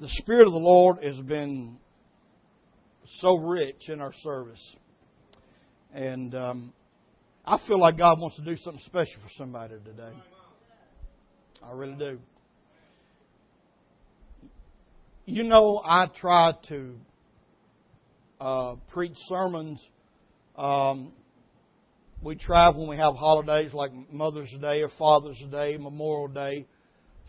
The Spirit of the Lord has been so rich in our service. And I feel like God wants to do something special for somebody today. I really do. You know, I try to preach sermons. We try when we have holidays like Mother's Day or Father's Day, Memorial Day,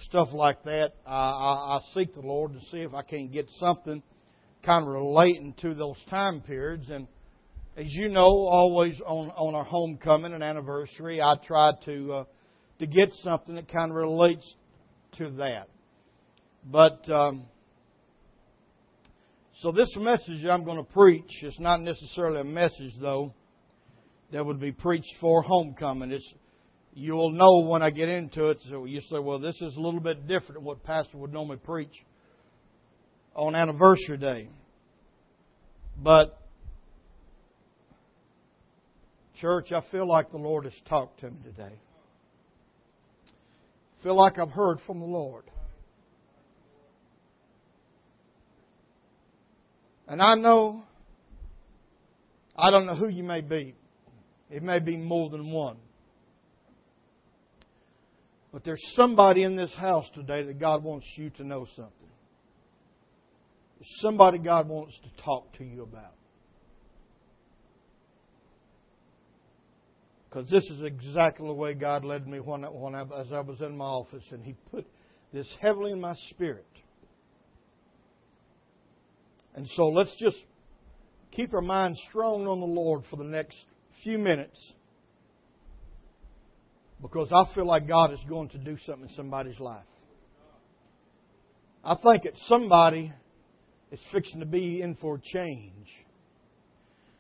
stuff like that. I seek the Lord to see if I can get something kind of relating to those time periods. And as you know, always on our homecoming and anniversary, I try to get something that kind of relates to that. But so this message I'm going to preach, it's not necessarily a message, though, that would be preached for homecoming. You'll know when I get into it, so you say, well, this is a little bit different than what Pastor would normally preach on Anniversary Day. But, church, I feel like the Lord has talked to me today. I feel like I've heard from the Lord. And I know, I don't know who you may be. It may be more than one. But there's somebody in this house today that God wants you to know something. There's somebody God wants to talk to you about. Because this is exactly the way God led me as I was in my office. And He put this heavily in my spirit. And so let's just keep our minds strong on the Lord for the next few minutes. Because I feel like God is going to do something in somebody's life. I think that somebody is fixing to be in for a change.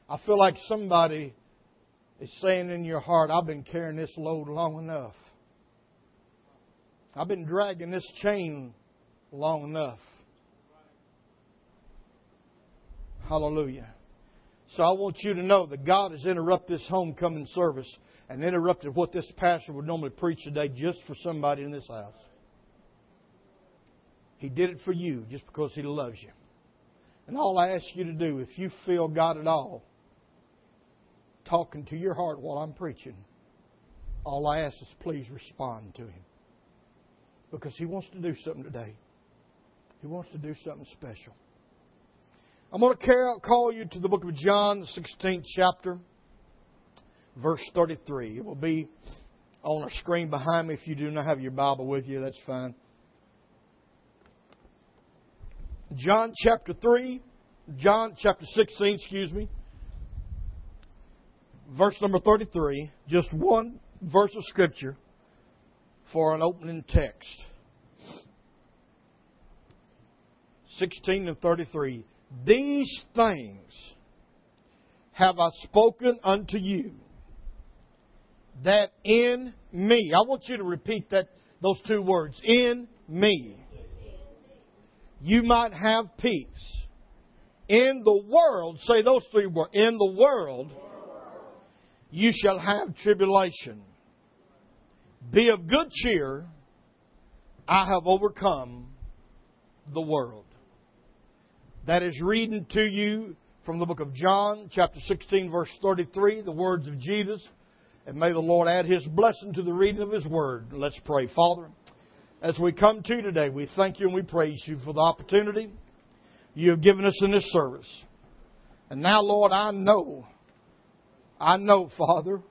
I feel like somebody is saying in your heart, I've been carrying this load long enough. I've been dragging this chain long enough. Hallelujah. So I want you to know that God has interrupted this homecoming service and interrupted what this pastor would normally preach today just for somebody in this house. He did it for you just because He loves you. And all I ask you to do, if you feel God at all talking to your heart while I'm preaching, all I ask is please respond to Him. Because He wants to do something today. He wants to do something special. I'm going to call you to the book of John, the 16th chapter, verse 33. It will be on our screen behind me. If you do not have your Bible with you, that's fine. John chapter 16, verse number 33. Just one verse of Scripture for an opening text. 16 and 33. These things have I spoken unto you, that in me. I want you to repeat that, those two words. In me. You might have peace. In the world, say those three words. In the world, you shall have tribulation. Be of good cheer. I have overcome the world. That is reading to you from the book of John, chapter 16, verse 33, the words of Jesus. And may the Lord add His blessing to the reading of His Word. Let's pray. Father, as we come to you today, we thank you and we praise you for the opportunity you have given us in this service. And now, Lord, I know, Father,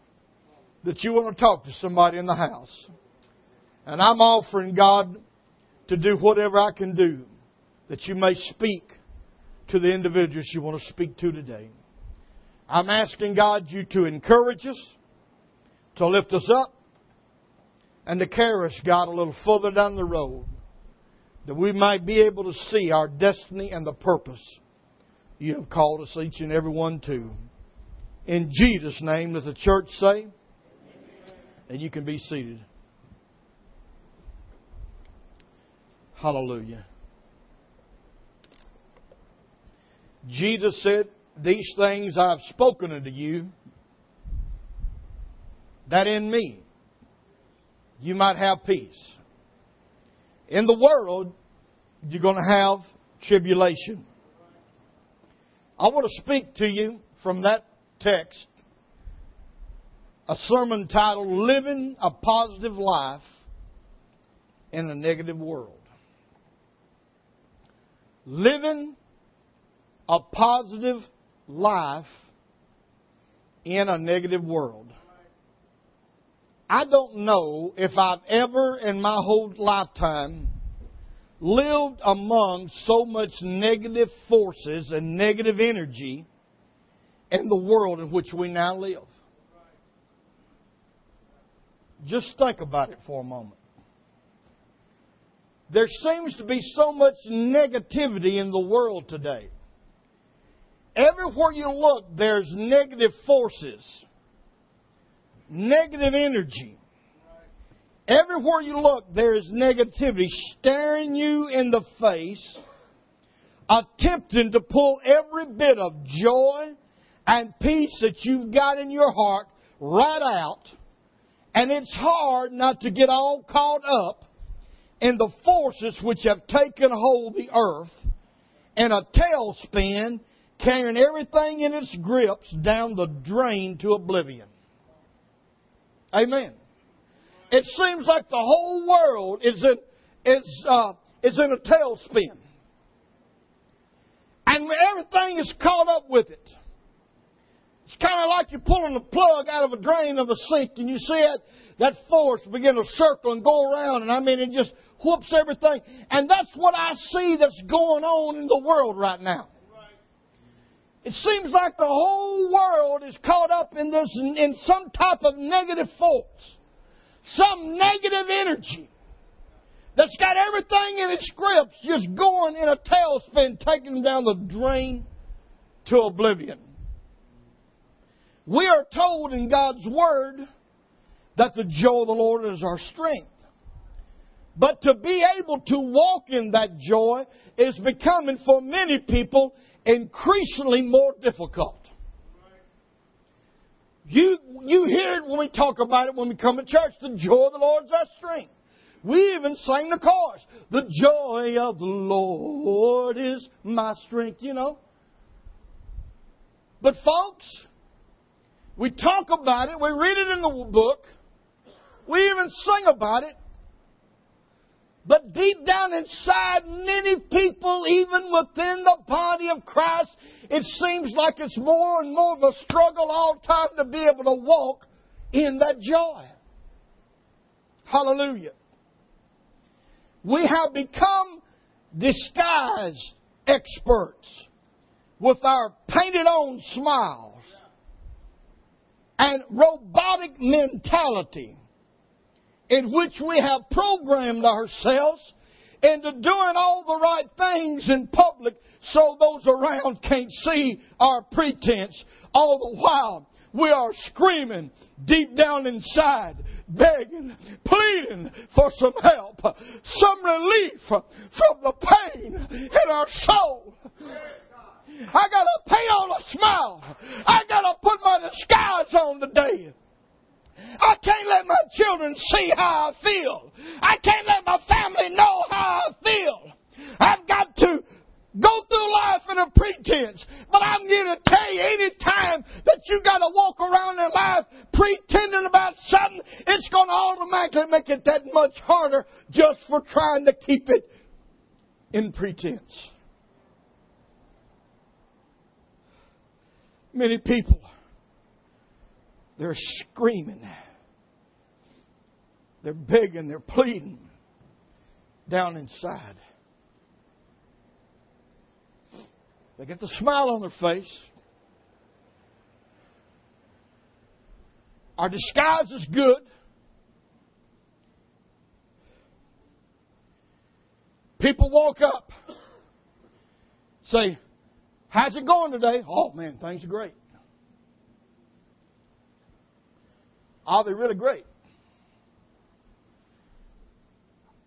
that you want to talk to somebody in the house. And I'm offering, God, to do whatever I can do that you may speak to the individuals you want to speak to today. I'm asking, God, you to encourage us, to lift us up, and to carry us, God, a little further down the road, that we might be able to see our destiny and the purpose you have called us, each and every one, to. In Jesus' name, let the church say, Amen. And you can be seated. Hallelujah. Jesus said, these things I have spoken unto you, that in me you might have peace. In the world you're going to have tribulation. I want to speak to you from that text, a sermon titled, Living a Positive Life in a Negative World. Living a positive life in a negative world. I don't know if I've ever in my whole lifetime lived among so much negative forces and negative energy in the world in which we now live. Just think about it for a moment. There seems to be so much negativity in the world today. Everywhere you look, there's negative forces, negative energy. Everywhere you look, there is negativity staring you in the face, attempting to pull every bit of joy and peace that you've got in your heart right out. And it's hard not to get all caught up in the forces which have taken hold of the earth in a tailspin, carrying everything in its grips down the drain to oblivion. Amen. It seems like the whole world is in a tailspin. And everything is caught up with it. It's kind of like you're pulling the plug out of a drain of a sink, and you see that force begin to circle and go around, and it just whoops everything. And that's what I see that's going on in the world right now. It seems like the whole world is caught up in this, in some type of negative force. Some negative energy that's got everything in its grips just going in a tailspin, taking them down the drain to oblivion. We are told in God's Word that the joy of the Lord is our strength. But to be able to walk in that joy is becoming, for many people, increasingly more difficult. You hear it when we talk about it when we come to church. The joy of the Lord is our strength. We even sing the chorus. The joy of the Lord is my strength, But folks, we talk about it. We read it in the book. We even sing about it. But deep down inside, many people, even within the body of Christ, it seems like it's more and more of a struggle all time to be able to walk in that joy. Hallelujah. We have become disguised experts with our painted-on smiles and robotic mentality, in which we have programmed ourselves into doing all the right things in public so those around can't see our pretense. All the while, we are screaming deep down inside, begging, pleading for some help, some relief from the pain in our soul. I got to paint on a smile. I got to put my disguise on today. I can't let my children see how I feel. I can't let my family know how I feel. I've got to go through life in a pretense. But I'm here to tell you, any time that you got to walk around in life pretending about something, it's going to automatically make it that much harder just for trying to keep it in pretense. Many people, they're screaming. They're begging. They're pleading down inside. They get the smile on their face. Our disguise is good. People walk up, say, how's it going today? Oh, man, things are great. Are they really great?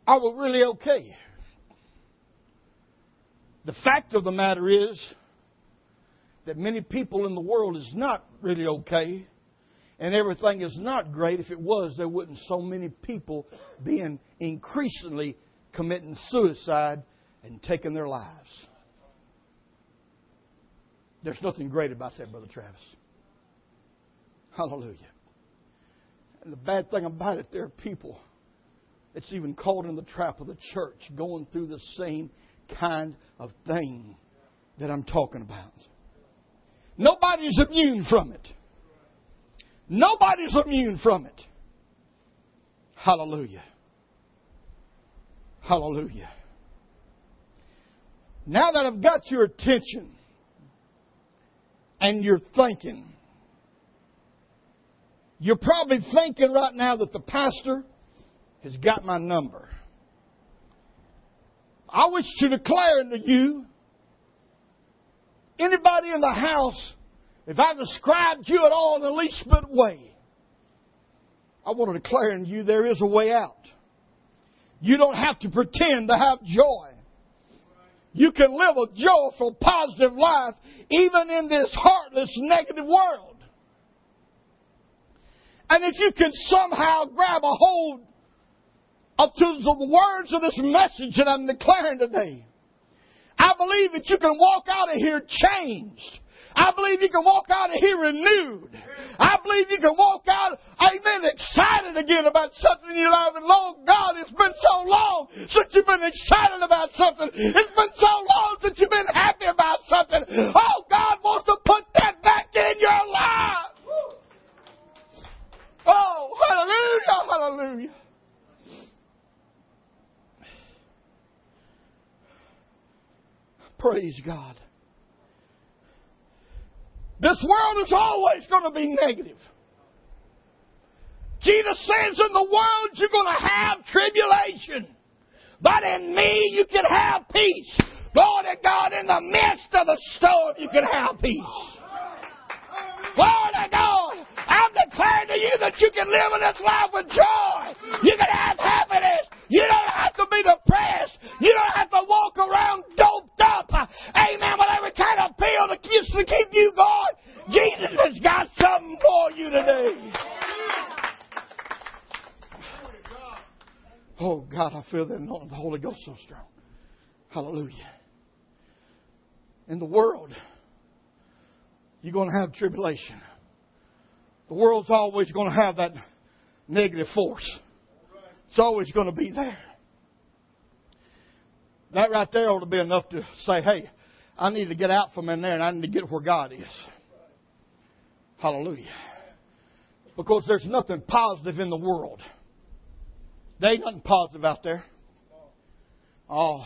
Are we really okay? The fact of the matter is that many people in the world is not really okay, and everything is not great. If it was, there wouldn't so many people being increasingly committing suicide and taken their lives. There's nothing great about that, Brother Travis. Hallelujah. And the bad thing about it, there are people that's even caught in the trap of the church going through the same kind of thing that I'm talking about. Nobody's immune from it. Nobody's immune from it. Hallelujah. Hallelujah. Now that I've got your attention and you're thinking, you're probably thinking right now that the pastor has got my number. I wish to declare unto you, anybody in the house, if I described you at all in the least bit way, I want to declare unto you there is a way out. You don't have to pretend to have joy. You can live a joyful, positive life even in this heartless, negative world. And if you can somehow grab a hold of the words of this message that I'm declaring today, I believe that you can walk out of here changed. I believe you can walk out of here renewed. I believe you can walk out, amen, excited again about something in your life. And Lord God, it's been so long since you've been excited about something. It's been so long since you've been happy about something. Oh, God wants to put that back in your life. Oh, hallelujah, hallelujah. Praise God. This world is always going to be negative. Jesus says in the world you're going to have tribulation. But in me you can have peace. Glory to God, in the midst of the storm you can have peace. Glory to God. I'm declaring to you that you can live in this life with joy. You can have happiness. You don't have to be depressed. You don't have to walk around doped up. Amen. With every kind of pill to keep you going. Jesus has got something for you today. Oh, God, I feel the anointing of the Holy Ghost so strong. Hallelujah. In the world, you're going to have tribulation. The world's always going to have that negative force. It's always going to be there. That right there ought to be enough to say, hey, I need to get out from in there and I need to get where God is. Hallelujah. Because there's nothing positive in the world. There ain't nothing positive out there. Oh,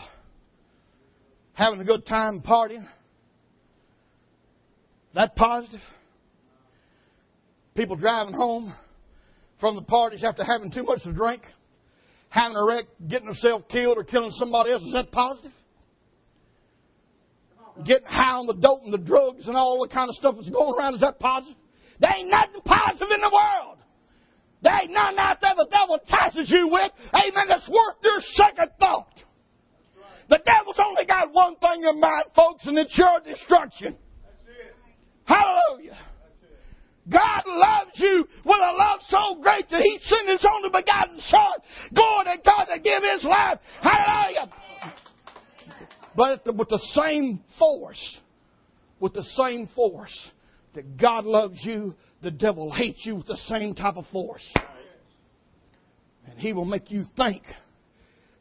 having a good time partying. That positive? People driving home from the parties after having too much to drink, having a wreck, getting themselves killed or killing somebody else. Is that positive? Getting high on the dope and the drugs and all the kind of stuff that's going around. Is that positive? There ain't nothing positive in the world. There ain't nothing out there the devil entices you with. Amen. That's worth your second thought. The devil's only got one thing in mind, folks, and it's your destruction. Hallelujah. God loves you with a love so great that He sent His only begotten Son. Glory to God, to give His life. Hallelujah. But with the same force that God loves you, the devil hates you with the same type of force. And he will make you think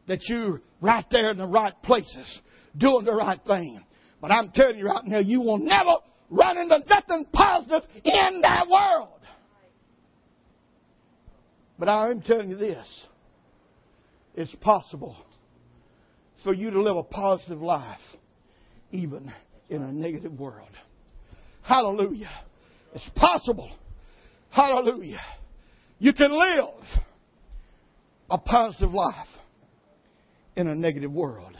that you're right there in the right places, doing the right thing. But I'm telling you right now, you will never run into nothing positive in that world. But I am telling you this. It's possible for you to live a positive life even in a negative world. Hallelujah. It's possible. Hallelujah. You can live a positive life in a negative world.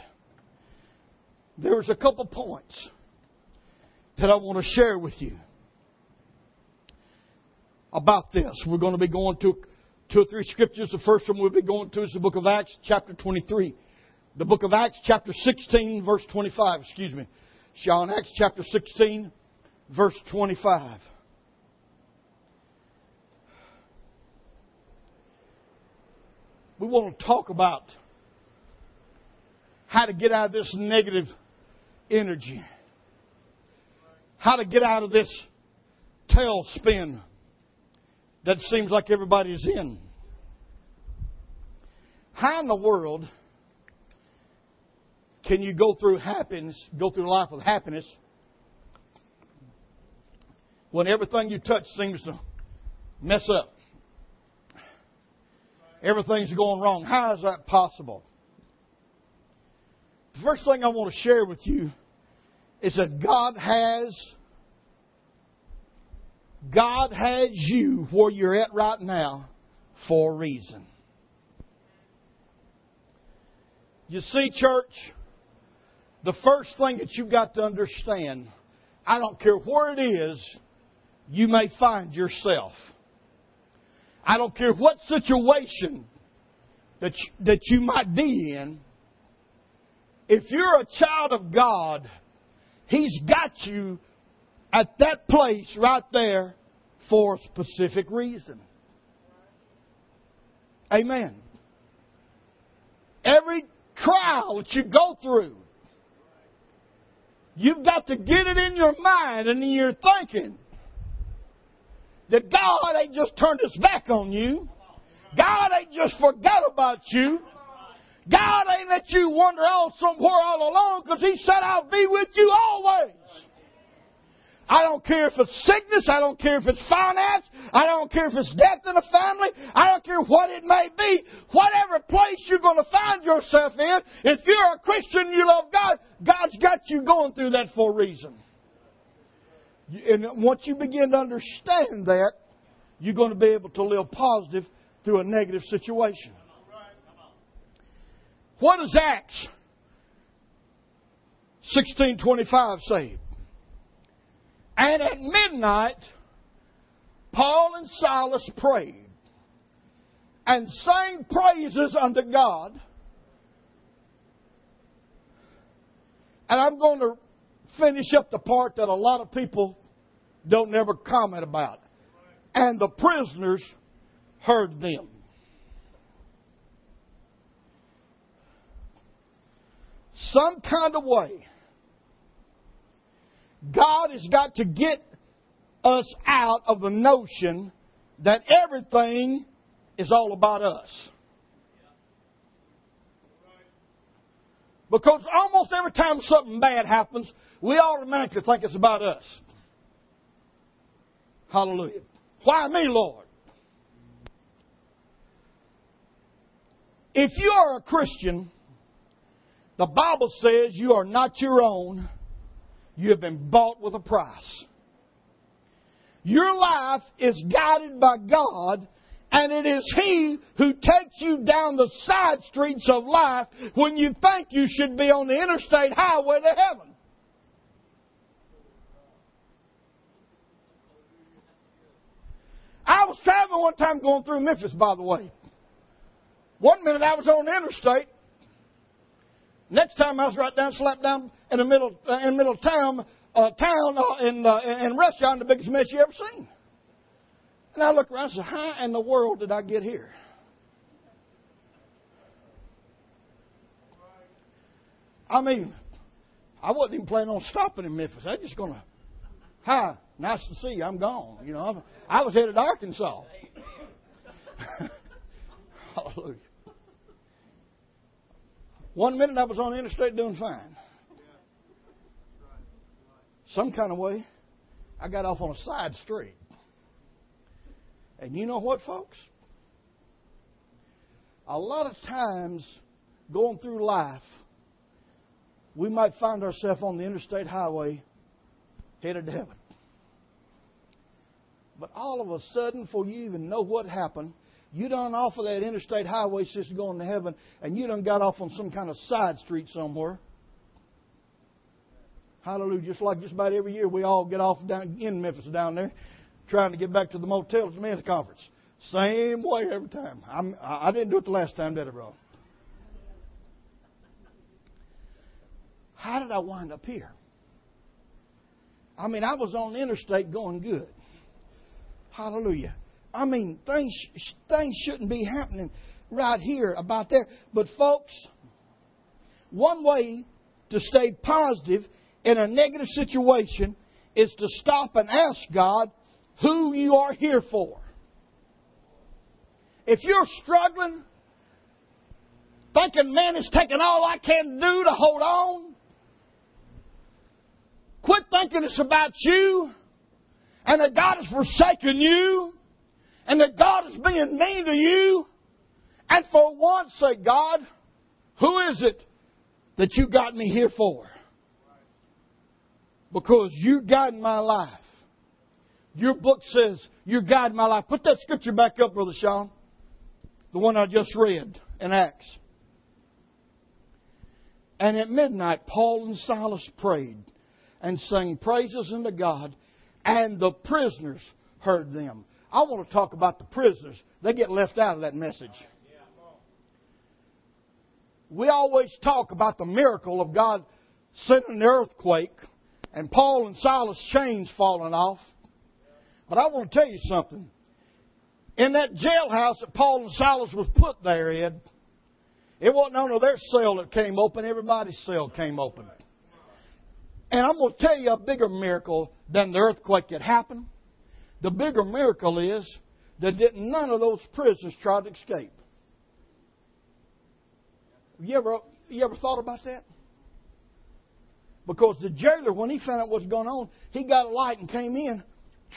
There was a couple points that I want to share with you about this. We're going to be going to two or three scriptures. The first one we'll be going to is the book of Acts, chapter 23. The book of Acts, chapter 16, verse 25. Excuse me. Sean, Acts, chapter 16, verse 25. We want to talk about how to get out of this negative energy, how to get out of this tailspin that seems like everybody's in. How in the world can you go through life with happiness when everything you touch seems to mess up? Everything's going wrong. How is that possible? The first thing I want to share with you is that God has you where you're at right now for a reason. You see, church, the first thing that you've got to understand, I don't care where it is, you may find yourself. I don't care what situation that you might be in. If you're a child of God, He's got you at that place right there for a specific reason. Amen. Every trial that you go through, you've got to get it in your mind and in your thinking that God ain't just turned His back on you. God ain't just forgot about you. God ain't let you wander off somewhere all alone, because He said, I'll be with you always. I don't care if it's sickness. I don't care if it's finance. I don't care if it's death in the family. I don't care what it may be. Whatever place you're going to find yourself in, if you're a Christian and you love God, God's got you going through that for a reason. And once you begin to understand that, you're going to be able to live positive through a negative situation. What does Acts 16:25 say? And at midnight, Paul and Silas prayed and sang praises unto God. And I'm going to finish up the part that a lot of people don't never comment about. And the prisoners heard them. Some kind of way, God has got to get us out of the notion that everything is all about us. Because almost every time something bad happens, we automatically think it's about us. Hallelujah. Why me, Lord? If you are a Christian, the Bible says you are not your own. You have been bought with a price. Your life is guided by God, and it is He who takes you down the side streets of life when you think you should be on the interstate highway to heaven. I was traveling one time going through Memphis, by the way. One minute I was on the interstate. Next time I was right down, slapped down in the middle of town, in rush hour, the biggest mess you ever seen. And I looked around and said, how in the world did I get here? I mean, I wasn't even planning on stopping in Memphis. I was just going to, hi, nice to see you, I'm gone. You know, I was headed to Arkansas. Hallelujah. One minute I was on the interstate doing fine. Some kind of way, I got off on a side street. And you know what, folks? A lot of times, going through life, we might find ourselves on the interstate highway headed to heaven. But all of a sudden, before you even know what happened, you done off of that interstate highway system going to heaven, and you done got off on some kind of side street somewhere. Hallelujah. Just like just about every year we all get off down in Memphis down there trying to get back to the motel at the men's conference. Same way every time. I didn't do it the last time, did I, bro? How did I wind up here? I mean, I was on the interstate going good. Hallelujah. I mean, things shouldn't be happening right here about there. But folks, One way to stay positive in a negative situation is to stop and ask God who you are here for. If you're struggling, thinking, man, it's taking all I can do to hold on, quit thinking it's about you and that God has forsaken you and that God is being mean to you. And for once, say, God, who is it that you got me here for? Because you guide my life. Your book says you guide my life. Put that scripture back up, Brother Sean. The one I just read in Acts. And at midnight, Paul and Silas prayed and sang praises unto God, and the prisoners heard them. I want to talk about the prisoners. They get left out of that message. We always talk about the miracle of God sending an earthquake and Paul and Silas' chains falling off. But I want to tell you something. In that jailhouse that Paul and Silas was put there in, it wasn't only their cell that came open, everybody's cell came open. And I'm going to tell you a bigger miracle than the earthquake that happened. The bigger miracle is that none of those prisoners tried to escape. You ever thought about that? Because the jailer, when he found out what's going on, he got a light and came in,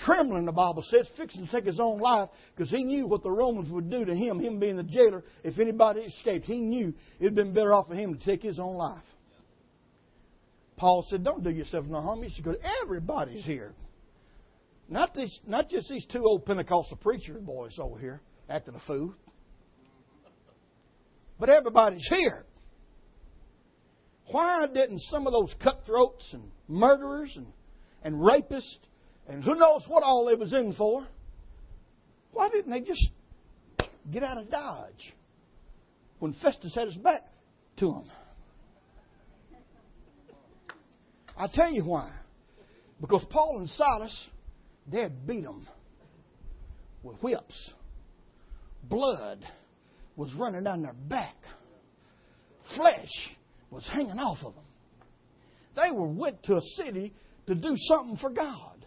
trembling, the Bible says, fixing to take his own life, because he knew what the Romans would do to him being the jailer. If anybody escaped, he knew it had been better off for him to take his own life. Paul said, don't do yourself no harm. He said, everybody's here. Not just these two old Pentecostal preacher boys over here acting a fool. But everybody's here. Why didn't some of those cutthroats and murderers and rapists and who knows what all they was in for, why didn't they just get out of Dodge when Festus had his back to them? I'll tell you why. Because Paul and Silas, they had beat them with whips. Blood was running down their back. Flesh was hanging off of them. They were went to a city to do something for God,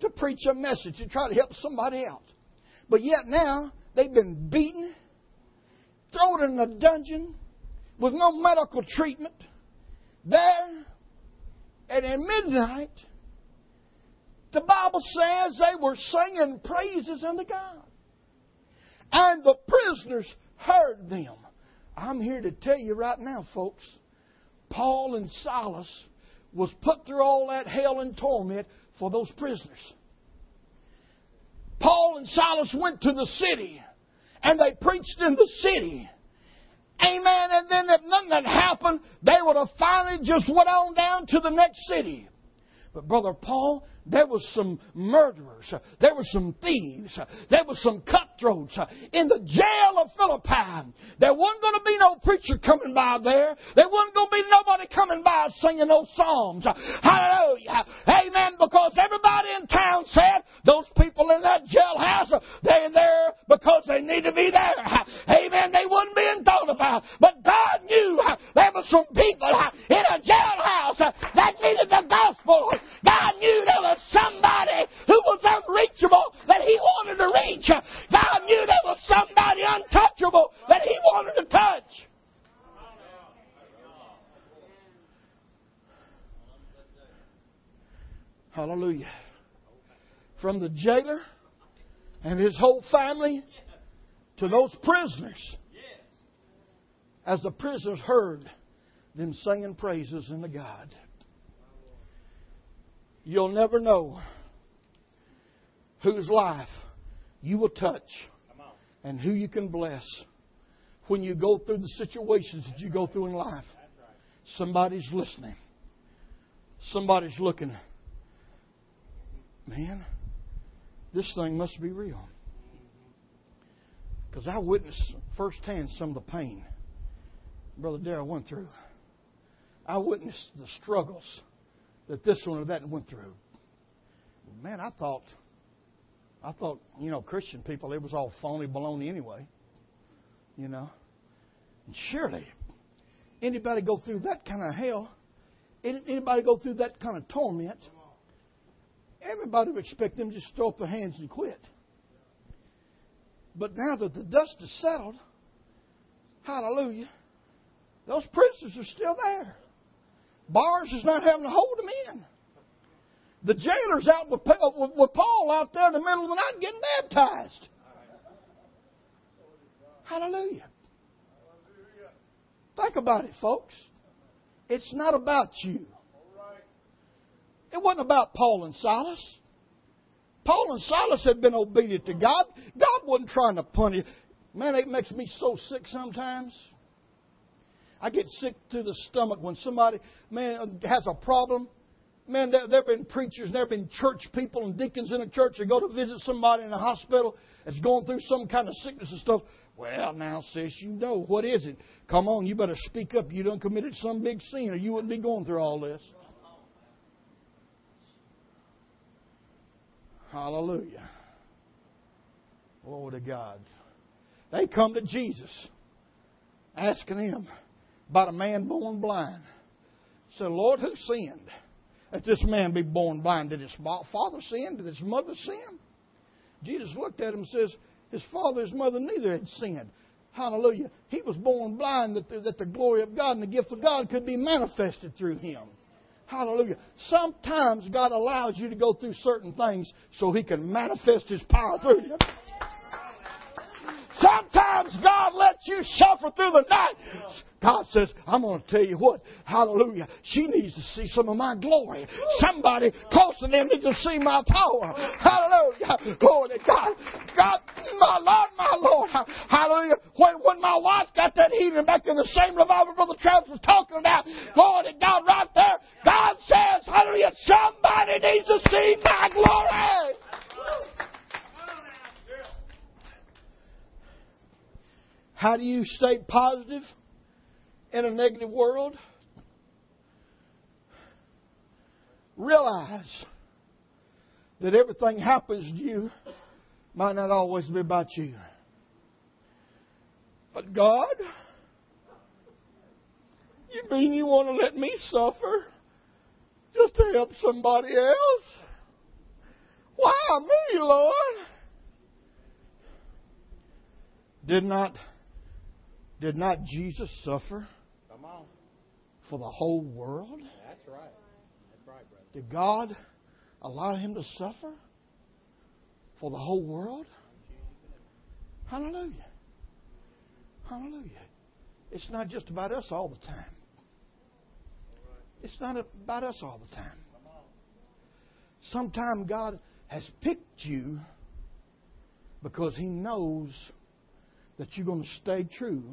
to preach a message, to try to help somebody out. But yet now, they've been beaten, thrown in a dungeon with no medical treatment. There, and at midnight, the Bible says they were singing praises unto God. And the prisoners heard them. I'm here to tell you right now, folks, Paul and Silas was put through all that hell and torment for those prisoners. Paul and Silas went to the city, and they preached in the city. Amen. And then if nothing had happened, they would have finally just went on down to the next city. But Brother Paul, there was some murderers. There were some thieves. There were some cutthroats in the jail of Philippi. There wasn't going to be no preacher coming by there. There wasn't going to be nobody coming by singing those psalms. Hallelujah. Amen. Because everybody in town said those people in that jailhouse, they're there because they need to be there. Amen. They wasn't being thought about. But God knew there were some people in a jailhouse that needed the gospel. God knew there was somebody who was unreachable that He wanted to reach. God knew there was somebody untouchable that He wanted to touch. Hallelujah. From the jailer and his whole family to those prisoners, as the prisoners heard them singing praises unto God. You'll never know whose life you will touch and who you can bless when you go through the situations that you go through in life. Somebody's listening. Somebody's looking. Man, this thing must be real. Because I witnessed firsthand some of the pain Brother Darrell went through. I witnessed the struggles that this one or that went through. Man, I thought, Christian people, it was all phony baloney anyway. And surely Anybody go through that kind of hell? Anybody go through that kind of torment? Everybody would expect them to just throw up their hands and quit. But now that the dust is settled, hallelujah, those prisoners are still there. Bars is not having to hold them in. The jailer's out with Paul out there in the middle of the night getting baptized. Hallelujah. Think about it, folks. It's not about you. It wasn't about Paul and Silas. Paul and Silas had been obedient to God. God wasn't trying to punish. Man, it makes me so sick sometimes. I get sick to the stomach when somebody, man, has a problem. Man, there have been preachers and there have been church people and deacons in the church that go to visit somebody in the hospital that's going through some kind of sickness and stuff. Well, now, sis, you know, what is it? Come on, you better speak up. You done committed some big sin or you wouldn't be going through all this. Hallelujah. Glory to God. They come to Jesus asking Him about a man born blind. He said, Lord, who sinned? That this man be born blind. Did his father sin? Did his mother sin? Jesus looked at him and says, his father and his mother neither had sinned. Hallelujah. He was born blind that the glory of God and the gift of God could be manifested through him. Hallelujah. Sometimes God allows you to go through certain things so He can manifest His power through you. Sometimes God lets you suffer through the night. God says, I'm going to tell you what. Hallelujah. She needs to see some of my glory. Somebody close to them needs to see my power. Hallelujah. Glory to God. God, my Lord, my Lord. Hallelujah. When my wife got that healing back in the same revival Brother Travis was talking about, glory to God right there. God says, hallelujah, somebody needs to see my glory. How do you stay positive in a negative world? Realize that everything happens to you might not always be about you. But God, you mean you want to let me suffer just to help somebody else? Why me, Lord? Did not Jesus suffer for the whole world? That's right. That's right, brother. Did God allow Him to suffer for the whole world? Hallelujah. Hallelujah. It's not just about us all the time. It's not about us all the time. Sometimes God has picked you because He knows that you're going to stay true.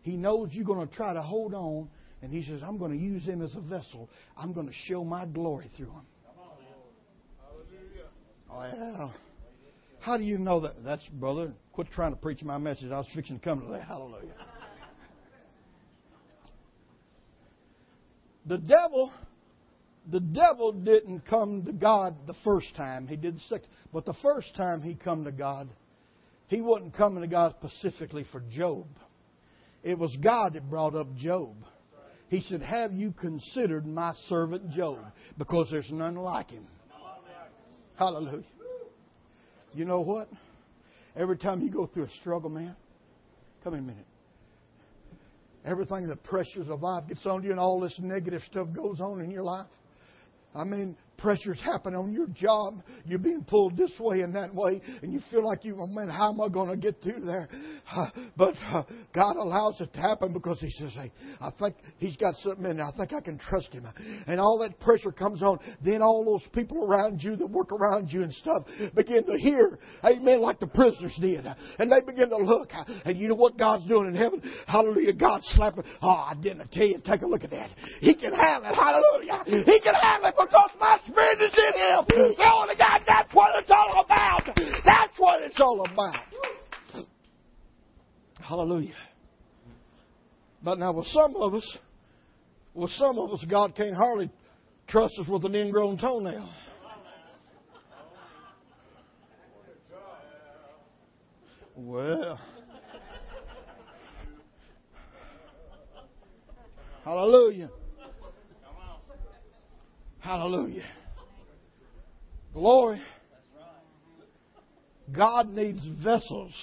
He knows you're going to try to hold on. And He says, I'm going to use him as a vessel. I'm going to show my glory through him. Well, how do you know that? That's, brother, quit trying to preach my message. I was fixing to come to that. Hallelujah. The devil didn't come to God the first time. He did the second. But the first time he come to God, he wasn't coming to God specifically for Job. It was God that brought up Job. He said, have you considered my servant Job? Because there's none like him. Hallelujah. You know what? Every time you go through a struggle, man, come in a minute. Everything, the pressures of life gets on you and all this negative stuff goes on in your life. I mean, pressures happen on your job. You're being pulled this way and that way. And you feel like, oh, man, how am I going to get through there? But God allows it to happen because He says, hey, I think He's got something in there. I think I can trust Him. And all that pressure comes on. Then all those people around you that work around you and stuff begin to hear, amen, like the prisoners did. And they begin to look. And you know what God's doing in heaven? Hallelujah. God's slapping. Oh, I didn't tell you. Take a look at that. He can handle it. Hallelujah. He can handle it because my Spirit is in Him. Glory to God. That's what it's all about. That's what it's all about. Hallelujah. But now with some of us, God can't hardly trust us with an ingrown toenail. Well, Hallelujah. Hallelujah. Glory. God needs vessels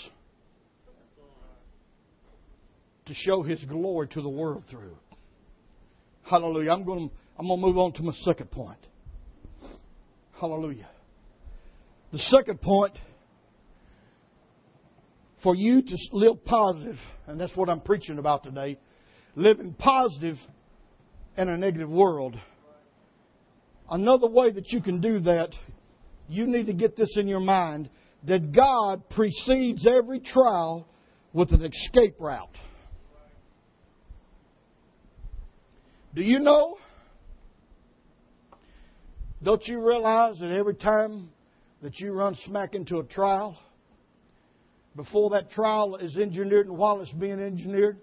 to show His glory to the world through. Hallelujah. I'm going to move on to my second point. Hallelujah. The second point, for you to live positive, and that's what I'm preaching about today, living positive in a negative world. Another way that you can do that, you need to get this in your mind, that God precedes every trial with an escape route. Do you know? Don't you realize that every time that you run smack into a trial, before that trial is engineered and while it's being engineered,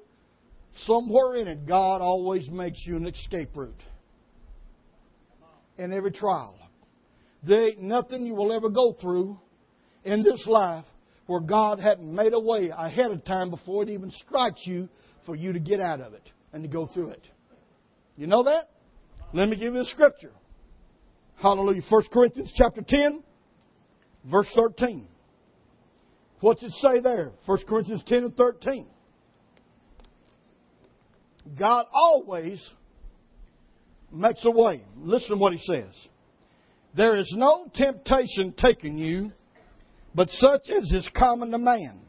somewhere in it, God always makes you an escape route. In every trial. There ain't nothing you will ever go through in this life where God hadn't made a way ahead of time before it even strikes you for you to get out of it and to go through it. You know that? Let me give you a scripture. Hallelujah. 1 Corinthians chapter 10, verse 13. What's it say there? 1 Corinthians 10 and 13. God always makes a way. Listen to what He says. There is no temptation taking you, but such as is common to man.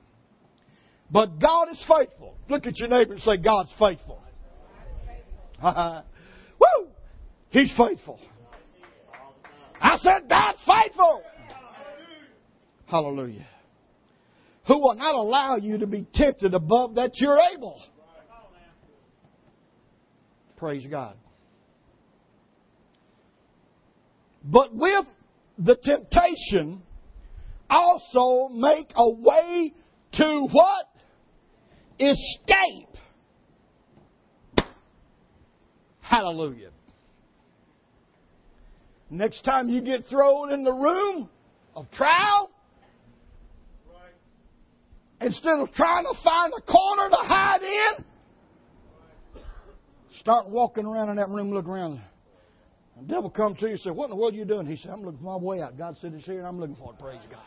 But God is faithful. Look at your neighbor and say, God's faithful. Woo! He's faithful. I said, God's faithful. Hallelujah. Who will not allow you to be tempted above that you're able. Praise God. But with the temptation, also make a way to what? Escape. Hallelujah. Next time you get thrown in the room of trial, instead of trying to find a corner to hide in, start walking around in that room, look around. The devil come to you and say, what in the world are you doing? He said, I'm looking for my way out. God said it's here and I'm looking for it. Praise God.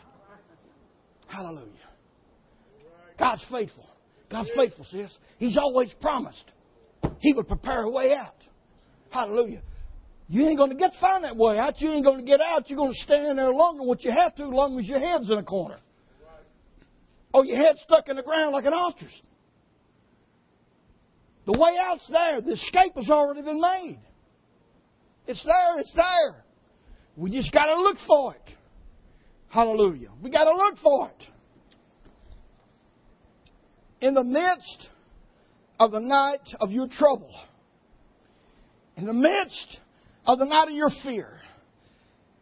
Hallelujah. God's faithful. God's faithful, sis. He's always promised He would prepare a way out. Hallelujah. You ain't going to get to find that way out. You ain't going to get out. You're going to stay in there longer than what you have to, as long as your head's in a corner. Or your head stuck in the ground like an ostrich. The way out's there. The escape has already been made. It's there. It's there. We just got to look for it. Hallelujah. We got to look for it. In the midst of the night of your trouble, in the midst of the night of your fear,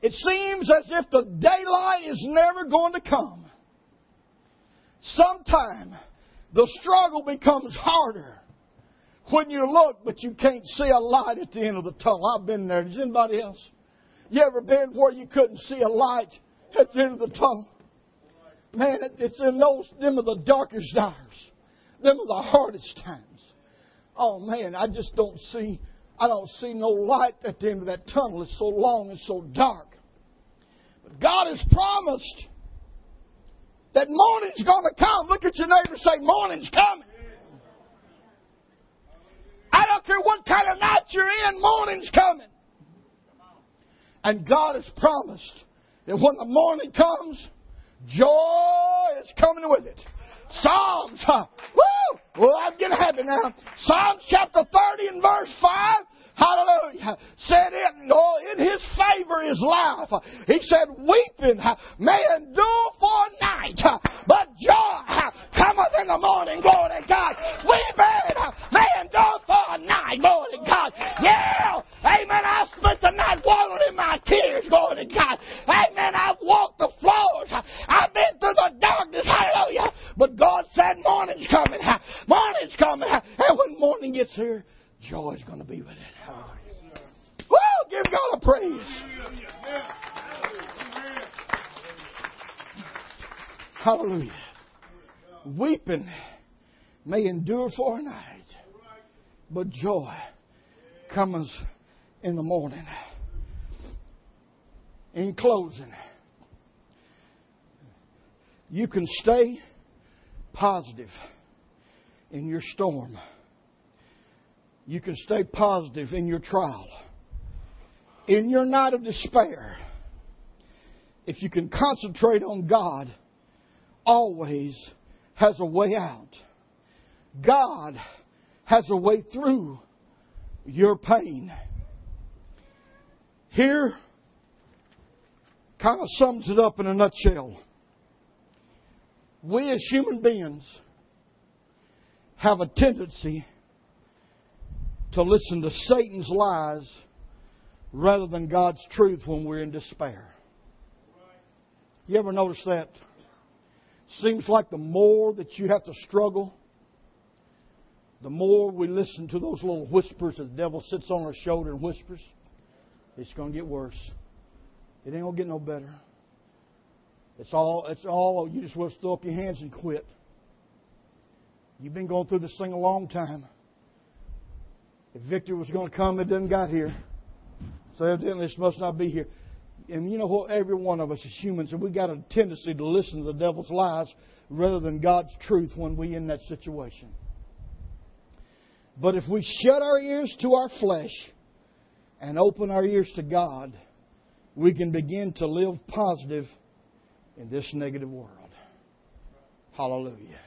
it seems as if the daylight is never going to come. Sometime the struggle becomes harder when you look, but you can't see a light at the end of the tunnel. I've been there. Does anybody else? You ever been where you couldn't see a light at the end of the tunnel? Man, it's in them are the darkest hours. Them are the hardest times. Oh man, I don't see no light at the end of that tunnel. It's so long and so dark. But God has promised that morning's going to come. Look at your neighbor and say, morning's coming. I don't care what kind of night you're in, morning's coming. And God has promised that when the morning comes, joy is coming with it. Psalms, woo! Well, I'm getting happy now. Psalms chapter 30 and verse 5. Hallelujah. Said in His favor is life. He said, weeping may endure for a night, but joy cometh in the morning. Glory to God. Weeping may endure for a night. Glory to God. Yeah. Amen. I spent the night watering my tears. Glory to God. Amen. I've walked the floors. I've been through the darkness. Hallelujah. But God said, morning's coming. Morning's coming. And when morning gets here, joy is going to be with it. Hallelujah. Woo! Give God a praise. Hallelujah. Weeping may endure for a night, but joy comings in the morning. In closing, you can stay positive in your storm. You can stay positive in your trial. In your night of despair, if you can concentrate on God, always has a way out. God has a way through your pain. Here kind of sums it up in a nutshell. We as human beings have a tendency to listen to Satan's lies rather than God's truth when we're in despair. You ever notice that? Seems like the more that you have to struggle, the more we listen to those little whispers that the devil sits on our shoulder and whispers. It's going to get worse. It ain't going to get no better. It's all you just want to throw up your hands and quit. You've been going through this thing a long time. If Victor was going to come, it didn't got here. So evidently this must not be here. And you know what? Every one of us as humans, we've got a tendency to listen to the devil's lies rather than God's truth when we're in that situation. But if we shut our ears to our flesh and open our ears to God, we can begin to live positive in this negative world. Hallelujah.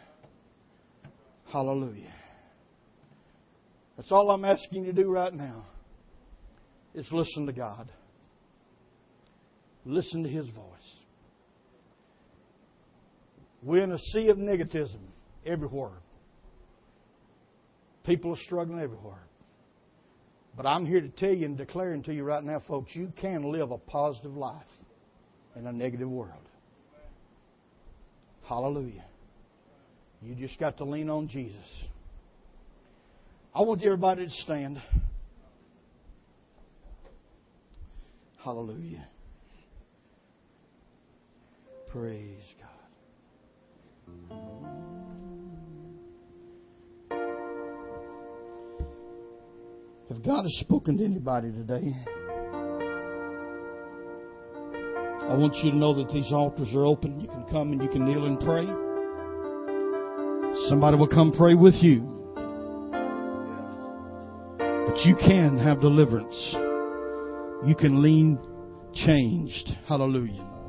Hallelujah. That's all I'm asking you to do right now is listen to God. Listen to His voice. We're in a sea of negativism everywhere. People are struggling everywhere. But I'm here to tell you and declaring to you right now, folks, you can live a positive life in a negative world. Hallelujah. You just got to lean on Jesus. I want everybody to stand. Hallelujah. Praise God. If God has spoken to anybody today, I want you to know that these altars are open. You can come and you can kneel and pray. Somebody will come pray with you. But you can have deliverance. You can lean changed. Hallelujah.